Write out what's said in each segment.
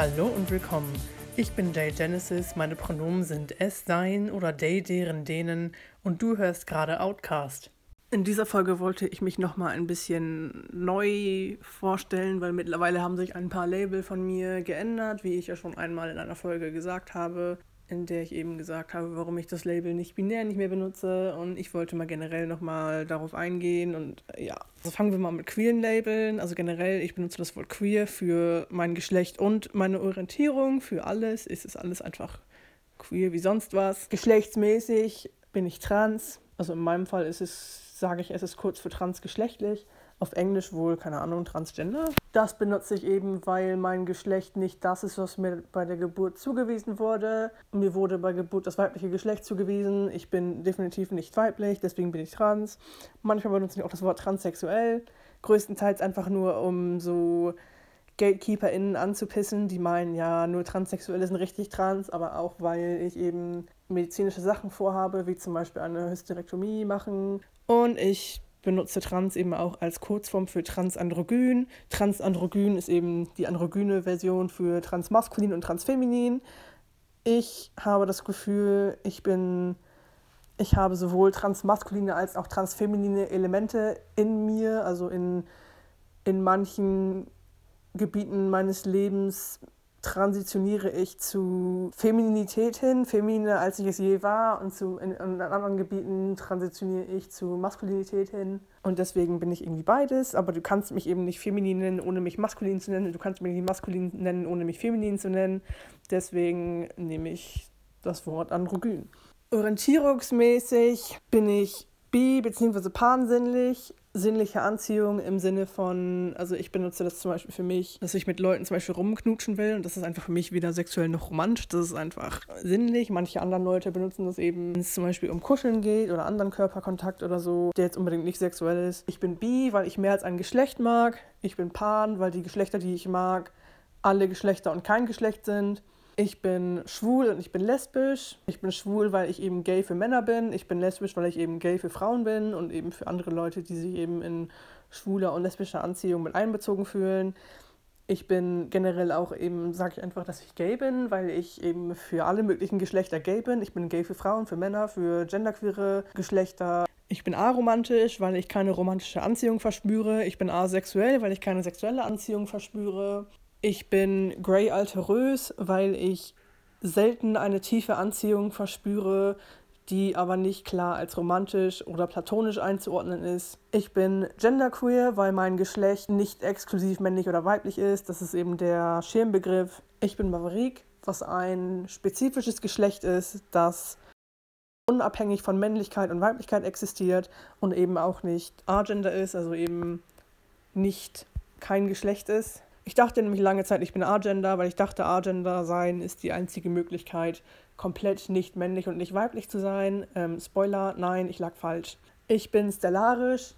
Hallo und willkommen. Ich bin Jay Genesis, meine Pronomen sind es, sein oder they, deren, denen und du hörst gerade Outcast. In dieser Folge wollte ich mich nochmal ein bisschen neu vorstellen, weil mittlerweile haben sich ein paar Label von mir geändert, wie ich ja schon einmal in einer Folge gesagt habe, in der ich eben gesagt habe, warum ich das Label nicht binär nicht mehr benutze, und ich wollte mal generell nochmal darauf eingehen und ja. Also fangen wir mal mit queeren Labeln, also generell, ich benutze das Wort queer für mein Geschlecht und meine Orientierung, für alles, es ist alles einfach queer wie sonst was. Geschlechtsmäßig bin ich trans, also in meinem Fall ist es, sage ich, es ist kurz für transgeschlechtlich, auf Englisch wohl, keine Ahnung, Transgender. Das benutze ich eben, weil mein Geschlecht nicht das ist, was mir bei der Geburt zugewiesen wurde. Mir wurde bei Geburt das weibliche Geschlecht zugewiesen. Ich bin definitiv nicht weiblich, deswegen bin ich trans. Manchmal benutze ich auch das Wort transsexuell. Größtenteils einfach nur, um so GatekeeperInnen anzupissen, die meinen, ja, nur Transsexuelle sind richtig trans, aber auch, weil ich eben medizinische Sachen vorhabe, wie zum Beispiel eine Hysterektomie machen. Und ich benutze trans eben auch als Kurzform für Transandrogyn. Transandrogyn ist eben die androgyne Version für Transmaskulin und Transfeminin. Ich habe das Gefühl, ich habe sowohl transmaskuline als auch transfeminine Elemente in mir, also in manchen Gebieten meines Lebens transitioniere ich zu Femininität hin, femininer als ich es je war, und in anderen Gebieten transitioniere ich zu Maskulinität hin. Und deswegen bin ich irgendwie beides, aber du kannst mich eben nicht feminin nennen, ohne mich maskulin zu nennen, du kannst mich nicht maskulin nennen, ohne mich feminin zu nennen. Deswegen nehme ich das Wort androgyn. Orientierungsmäßig bin ich bi- bzw. pansinnlich. Sinnliche Anziehung im Sinne von, also ich benutze das zum Beispiel für mich, dass ich mit Leuten zum Beispiel rumknutschen will, und das ist einfach für mich weder sexuell noch romantisch, das ist einfach sinnlich. Manche anderen Leute benutzen das eben, wenn es zum Beispiel um Kuscheln geht oder anderen Körperkontakt oder so, der jetzt unbedingt nicht sexuell ist. Ich bin bi, weil ich mehr als ein Geschlecht mag. Ich bin pan, weil die Geschlechter, die ich mag, alle Geschlechter und kein Geschlecht sind. Ich bin schwul und ich bin lesbisch. Ich bin schwul, weil ich eben gay für Männer bin. Ich bin lesbisch, weil ich eben gay für Frauen bin und eben für andere Leute, die sich eben in schwuler und lesbischer Anziehung mit einbezogen fühlen. Ich bin generell auch eben, sage ich einfach, dass ich gay bin, weil ich eben für alle möglichen Geschlechter gay bin. Ich bin gay für Frauen, für Männer, für genderqueere Geschlechter. Ich bin aromantisch, weil ich keine romantische Anziehung verspüre. Ich bin asexuell, weil ich keine sexuelle Anziehung verspüre. Ich bin grey-alterös, weil ich selten eine tiefe Anziehung verspüre, die aber nicht klar als romantisch oder platonisch einzuordnen ist. Ich bin genderqueer, weil mein Geschlecht nicht exklusiv männlich oder weiblich ist. Das ist eben der Schirmbegriff. Ich bin Maverique, was ein spezifisches Geschlecht ist, das unabhängig von Männlichkeit und Weiblichkeit existiert und eben auch nicht agender ist, also eben nicht kein Geschlecht ist. Ich dachte nämlich lange Zeit, ich bin agender, weil ich dachte, agender sein ist die einzige Möglichkeit, komplett nicht männlich und nicht weiblich zu sein. Spoiler, nein, ich lag falsch. Ich bin stellarisch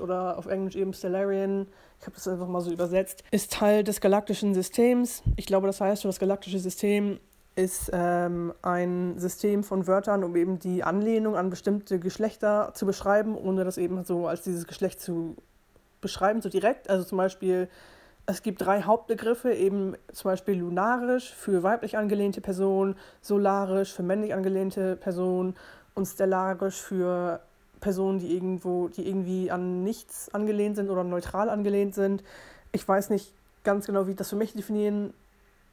oder auf Englisch eben Stellarian, ich habe das einfach mal so übersetzt, ist Teil des galaktischen Systems. Ich glaube, das heißt schon, das galaktische System ist ein System von Wörtern, um eben die Anlehnung an bestimmte Geschlechter zu beschreiben, ohne das eben so als dieses Geschlecht zu beschreiben, so direkt. Also zum Beispiel, es gibt 3 Hauptbegriffe, eben zum Beispiel lunarisch für weiblich angelehnte Personen, solarisch für männlich angelehnte Personen und stellarisch für Personen, die irgendwie an nichts angelehnt sind oder neutral angelehnt sind. Ich weiß nicht ganz genau, wie ich das für mich definieren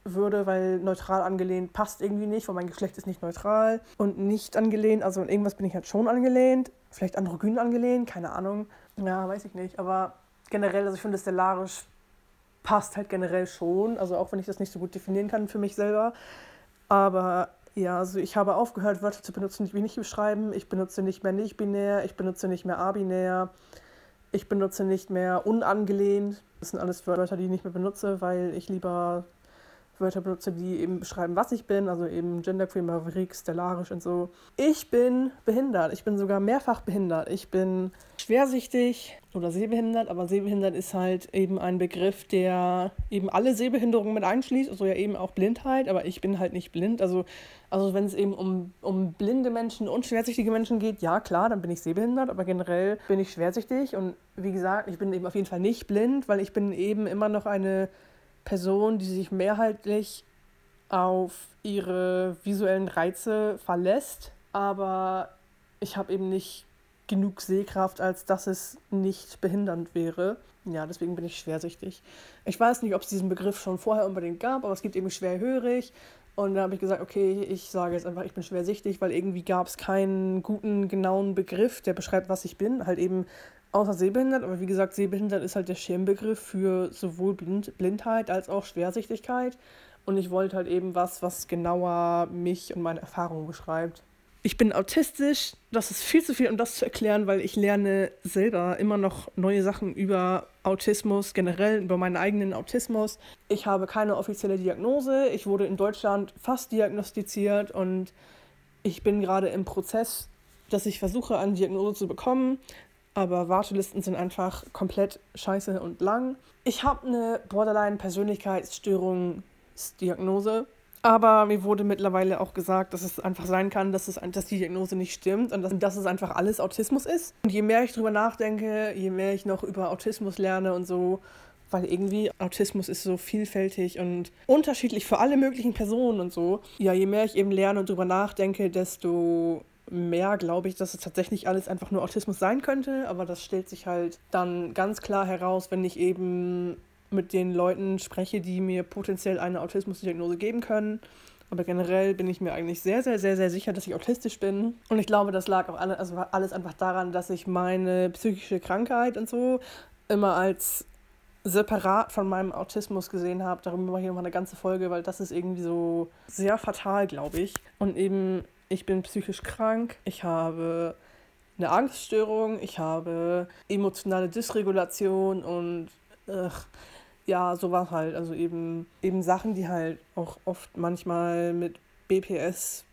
würde, weil neutral angelehnt passt irgendwie nicht, weil mein Geschlecht ist nicht neutral. Und nicht angelehnt, also in irgendwas bin ich halt schon angelehnt, vielleicht androgyn angelehnt, keine Ahnung. Ja, weiß ich nicht, aber generell, also ich finde stellarisch passt halt generell schon, also auch wenn ich das nicht so gut definieren kann für mich selber. Aber ja, also ich habe aufgehört, Wörter zu benutzen, die mich nicht beschreiben. Ich benutze nicht mehr nicht-binär, ich benutze nicht mehr abinär, ich benutze nicht mehr unangelehnt. Das sind alles Wörter, die ich nicht mehr benutze, weil ich lieber Wörter benutze, die eben beschreiben, was ich bin, also eben genderqueer, Maverick, stellarisch und so. Ich bin behindert, ich bin sogar mehrfach behindert. Ich bin schwersichtig oder sehbehindert, aber sehbehindert ist halt eben ein Begriff, der eben alle Sehbehinderungen mit einschließt, also ja eben auch Blindheit, aber ich bin halt nicht blind. Also wenn es eben um blinde Menschen und schwersichtige Menschen geht, ja klar, dann bin ich sehbehindert, aber generell bin ich schwersichtig und wie gesagt, ich bin eben auf jeden Fall nicht blind, weil ich bin eben immer noch eine Personen, die sich mehrheitlich auf ihre visuellen Reize verlässt, aber ich habe eben nicht genug Sehkraft, als dass es nicht behindernd wäre. Ja, deswegen bin ich schwersichtig. Ich weiß nicht, ob es diesen Begriff schon vorher unbedingt gab, aber es gibt eben schwerhörig. Und dann habe ich gesagt, okay, ich sage jetzt einfach, ich bin schwersichtig, weil irgendwie gab es keinen guten, genauen Begriff, der beschreibt, was ich bin. Halt eben außer sehbehindert. Aber wie gesagt, sehbehindert ist halt der Schirmbegriff für sowohl Blindheit als auch Schwersichtigkeit. Und ich wollte halt eben was genauer mich und meine Erfahrungen beschreibt. Ich bin autistisch, das ist viel zu viel, um das zu erklären, weil ich lerne selber immer noch neue Sachen über Autismus, generell über meinen eigenen Autismus. Ich habe keine offizielle Diagnose, ich wurde in Deutschland fast diagnostiziert und ich bin gerade im Prozess, dass ich versuche, eine Diagnose zu bekommen, aber Wartelisten sind einfach komplett scheiße und lang. Ich habe eine Borderline-Persönlichkeitsstörungsdiagnose. Aber mir wurde mittlerweile auch gesagt, dass es einfach sein kann, dass die Diagnose nicht stimmt und dass es einfach alles Autismus ist. Und je mehr ich drüber nachdenke, je mehr ich noch über Autismus lerne und so, weil irgendwie Autismus ist so vielfältig und unterschiedlich für alle möglichen Personen und so. Ja, je mehr ich eben lerne und drüber nachdenke, desto mehr glaube ich, dass es tatsächlich alles einfach nur Autismus sein könnte. Aber das stellt sich halt dann ganz klar heraus, wenn ich eben mit den Leuten spreche, die mir potenziell eine Autismusdiagnose geben können. Aber generell bin ich mir eigentlich sehr, sehr, sehr, sehr sicher, dass ich autistisch bin. Und ich glaube, das lag auch alles einfach daran, dass ich meine psychische Krankheit und so immer als separat von meinem Autismus gesehen habe. Darüber mache ich nochmal eine ganze Folge, weil das ist irgendwie so sehr fatal, glaube ich. Und eben, ich bin psychisch krank, ich habe eine Angststörung, ich habe emotionale Dysregulation und ja, so war halt, also eben Sachen, die halt auch oft manchmal mit BPS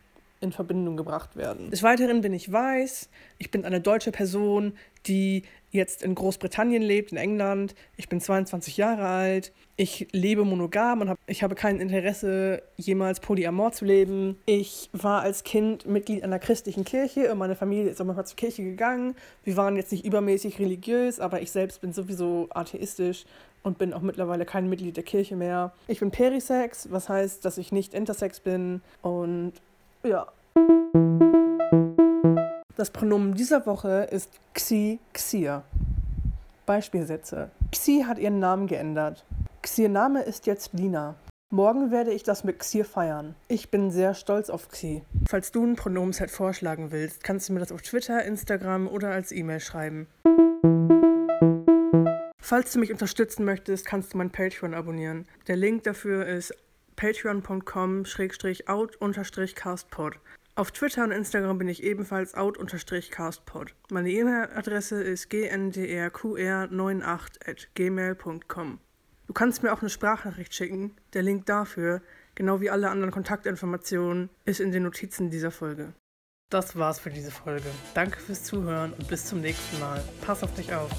in Verbindung gebracht werden. Des Weiteren bin ich weiß, ich bin eine deutsche Person, die jetzt in Großbritannien lebt, in England. Ich bin 22 Jahre alt, ich lebe monogam und ich habe kein Interesse, jemals polyamor zu leben. Ich war als Kind Mitglied einer christlichen Kirche und meine Familie ist auch manchmal zur Kirche gegangen. Wir waren jetzt nicht übermäßig religiös, aber ich selbst bin sowieso atheistisch und bin auch mittlerweile kein Mitglied der Kirche mehr. Ich bin Perisex, was heißt, dass ich nicht intersex bin und ja. Das Pronomen dieser Woche ist xie, xie. Beispielsätze. Xie hat ihren Namen geändert. Xie Name ist jetzt Lina. Morgen werde ich das mit xie feiern. Ich bin sehr stolz auf xie. Falls du ein Pronomenzeit vorschlagen willst, kannst du mir das auf Twitter, Instagram oder als E-Mail schreiben. Falls du mich unterstützen möchtest, kannst du mein Patreon abonnieren. Der Link dafür ist patreon.com/out_castpod. Auf Twitter und Instagram bin ich ebenfalls out_castpod. Meine E-Mail-Adresse ist gndrqr98@gmail.com. Du kannst mir auch eine Sprachnachricht schicken. Der Link dafür, genau wie alle anderen Kontaktinformationen, ist in den Notizen dieser Folge. Das war's für diese Folge. Danke fürs Zuhören und bis zum nächsten Mal. Pass auf dich auf.